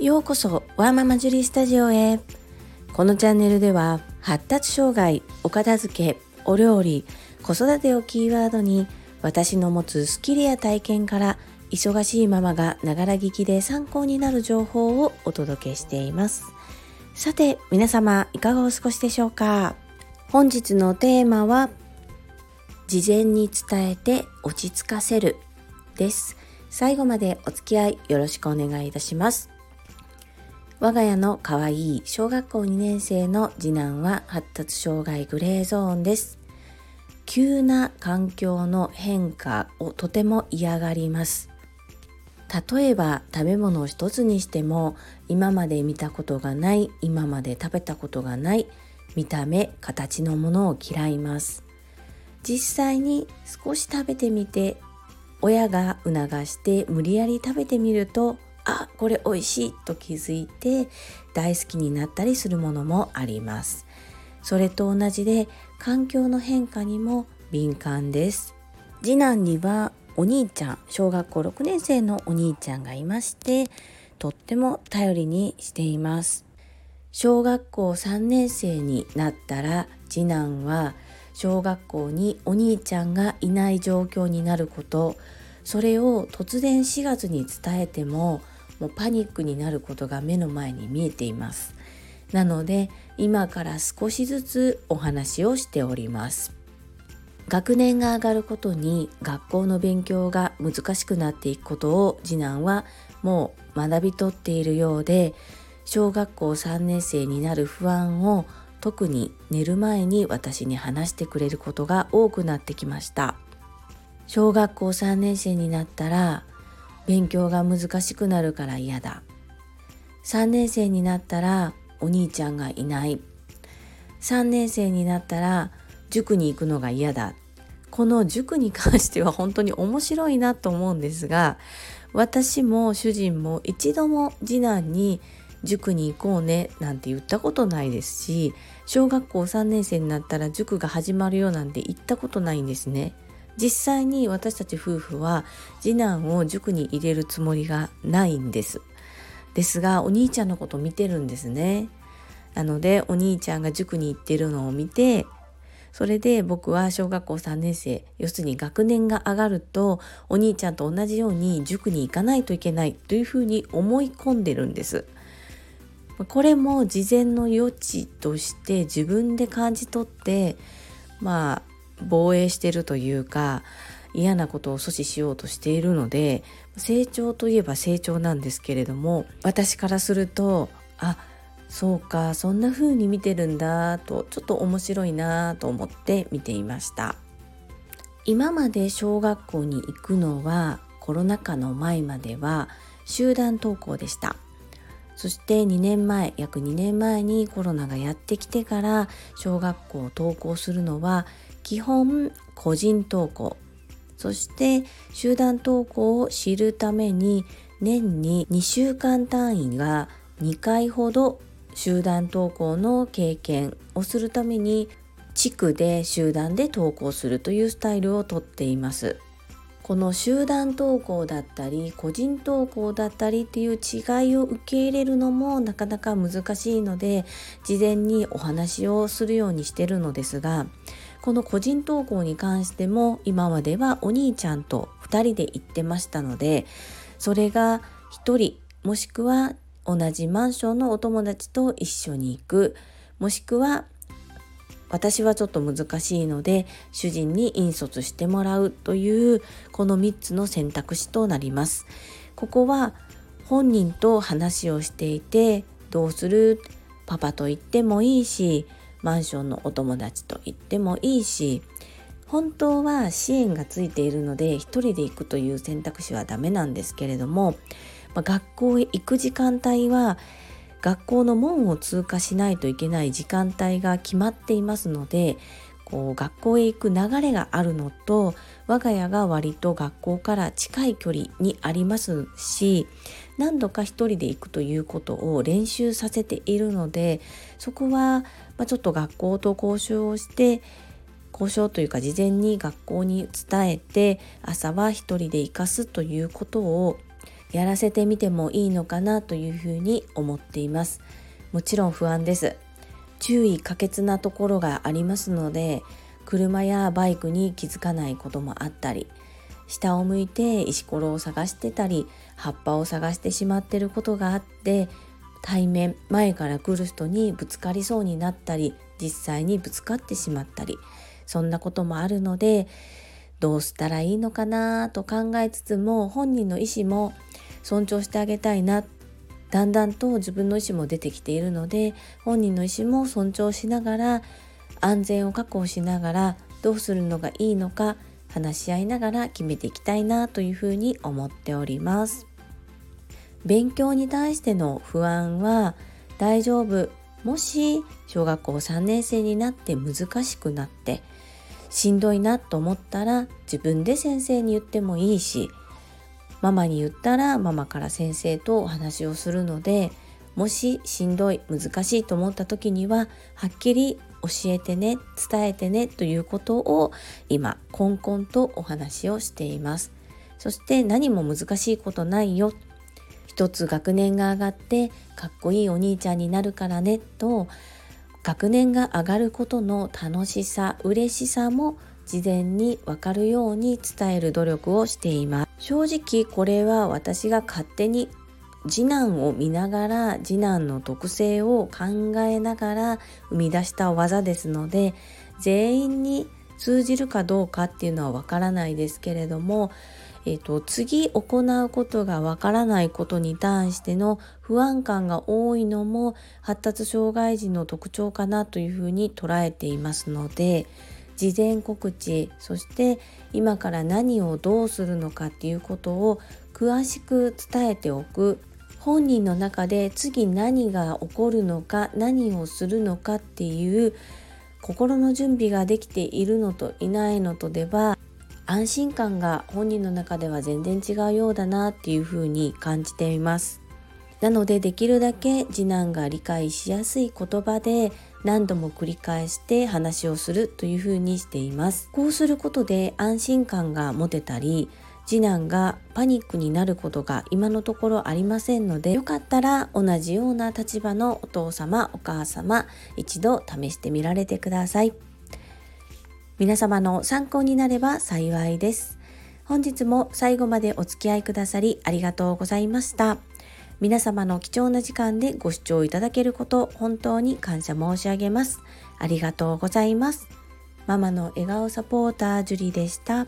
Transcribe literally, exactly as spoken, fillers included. ようこそワーママジュリースタジオへ。このチャンネルでは発達障害、お片付け、お料理、子育てをキーワードに私の持つスキルや体験から忙しいママがながら聞きで参考になる情報をお届けしています。さて皆様いかがお過ごしでしょうか。本日のテーマは事前に伝えて落ち着かせるです。最後までお付き合いよろしくお願いいたします。我が家のかわいい小学校にねんせいの次男は発達障害グレーゾーンです。急な環境の変化をとても嫌がります。例えば食べ物を一つにしても今まで見たことがない、今まで食べたことがない見た目、形のものを嫌います。実際に少し食べてみて親が促して無理やり食べてみると、あ、これ美味しいと気づいて大好きになったりするものもあります。それと同じで環境の変化にも敏感です。次男にはお兄ちゃん、小学校ろくねんせいのお兄ちゃんがいまして、とっても頼りにしています。小学校さんねんせいになったら次男は小学校にお兄ちゃんがいない状況になること、それを突然しがつに伝えてももうパニックになることが目の前に見えています。なので今から少しずつお話をしております。学年が上がることに学校の勉強が難しくなっていくことを次男はもう学び取っているようで、小学校さんねんせいになる不安を特に寝る前に私に話してくれることが多くなってきました。小学校さんねんせいになったら勉強が難しくなるから嫌だ、さんねんせいになったらお兄ちゃんがいない、さんねんせいになったら塾に行くのが嫌だ。この塾に関しては本当に面白いなと思うんですが、私も主人も一度も次男に塾に行こうねなんて言ったことないですし、小学校さんねんせいになったら塾が始まるよなんて言ったことないんですね。実際に私たち夫婦は次男を塾に入れるつもりがないんです。ですがお兄ちゃんのことを見てるんですね。なのでお兄ちゃんが塾に行ってるのを見て、それで僕は小学校さんねんせい、要するに学年が上がるとお兄ちゃんと同じように塾に行かないといけないというふうに思い込んでるんです。これも事前の予知として自分で感じ取って、まあ防衛しているというか嫌なことを阻止しようとしているので、成長といえば成長なんですけれども、私からすると、あ、そうか、そんな風に見てるんだとちょっと面白いなと思って見ていました。今まで小学校に行くのはコロナ禍の前までは集団登校でした。そしてにねんまえ、約にねんまえにコロナがやってきてから小学校を登校するのは基本個人登校、そして集団登校を知るために年ににしゅうかん単位がにかいほど集団登校の経験をするために地区で集団で登校するというスタイルをとっています。この集団登校だったり個人登校だったりっていう違いを受け入れるのもなかなか難しいので、事前にお話をするようにしてるのですが、この個人登校に関しても今まではお兄ちゃんとふたりで行ってましたので、それがひとりもしくは同じマンションのお友達と一緒に行く、もしくは私はちょっと難しいので主人に引率してもらうという、このみっつの選択肢となります。ここは本人と話をしていて、どうする？パパと行ってもいいし、マンションのお友達と行ってもいいし、本当は支援がついているので一人で行くという選択肢はダメなんですけれども、学校へ行く時間帯は学校の門を通過しないといけない時間帯が決まっていますので、こう学校へ行く流れがあるのと、我が家が割と学校から近い距離にありますし、何度か一人で行くということを練習させているので、そこはちょっと学校と交渉をして交渉というか事前に学校に伝えて、朝は一人で行かすということをやらせてみてもいいのかなというふうに思っています。もちろん不安です。注意欠欠なところがありますので、車やバイクに気づかないこともあったり、下を向いて石ころを探してたり、葉っぱを探してしまっていることがあって、対面前から来る人にぶつかりそうになったり、実際にぶつかってしまったり、そんなこともあるので、どうしたらいいのかなと考えつつも、本人の意思も尊重してあげたいな、だんだんと自分の意思も出てきているので、本人の意思も尊重しながら、安全を確保しながら、どうするのがいいのか話し合いながら決めていきたいなというふうに思っております。勉強に対しての不安は、大丈夫、もし小学校さんねん生になって難しくなってしんどいなと思ったら、自分で先生に言ってもいいし、ママに言ったらママから先生とお話をするので、もししんどい、難しいと思った時には、はっきり教えてね、伝えてねということを今こんこんとお話をしています。そして何も難しいことないよ、一つ学年が上がってかっこいいお兄ちゃんになるからねと、学年が上がることの楽しさ、嬉しさも事前に分かるように伝える努力をしています。正直これは私が勝手に次男を見ながら、次男の特性を考えながら生み出した技ですので、全員に通じるかどうかっていうのはわからないですけれども、えーと、次行うことがわからないことに対しての不安感が多いのも発達障害児の特徴かなというふうに捉えていますので、事前告知、そして今から何をどうするのかっていうことを詳しく伝えておく、本人の中で次何が起こるのか、何をするのかっていう心の準備ができているのといないのとでは、安心感が本人の中では全然違うようだなっていうふうに感じています。なので、できるだけ次男が理解しやすい言葉で何度も繰り返して話をするというふうにしています。こうすることで安心感が持てたり、次男がパニックになることが今のところありませんので、よかったら同じような立場のお父様、お母様、一度試してみられてください。皆様の参考になれば幸いです。本日も最後までお付き合いくださりありがとうございました。皆様の貴重な時間でご視聴いただけること、本当に感謝申し上げます。ありがとうございます。ママの笑顔サポータージュリでした。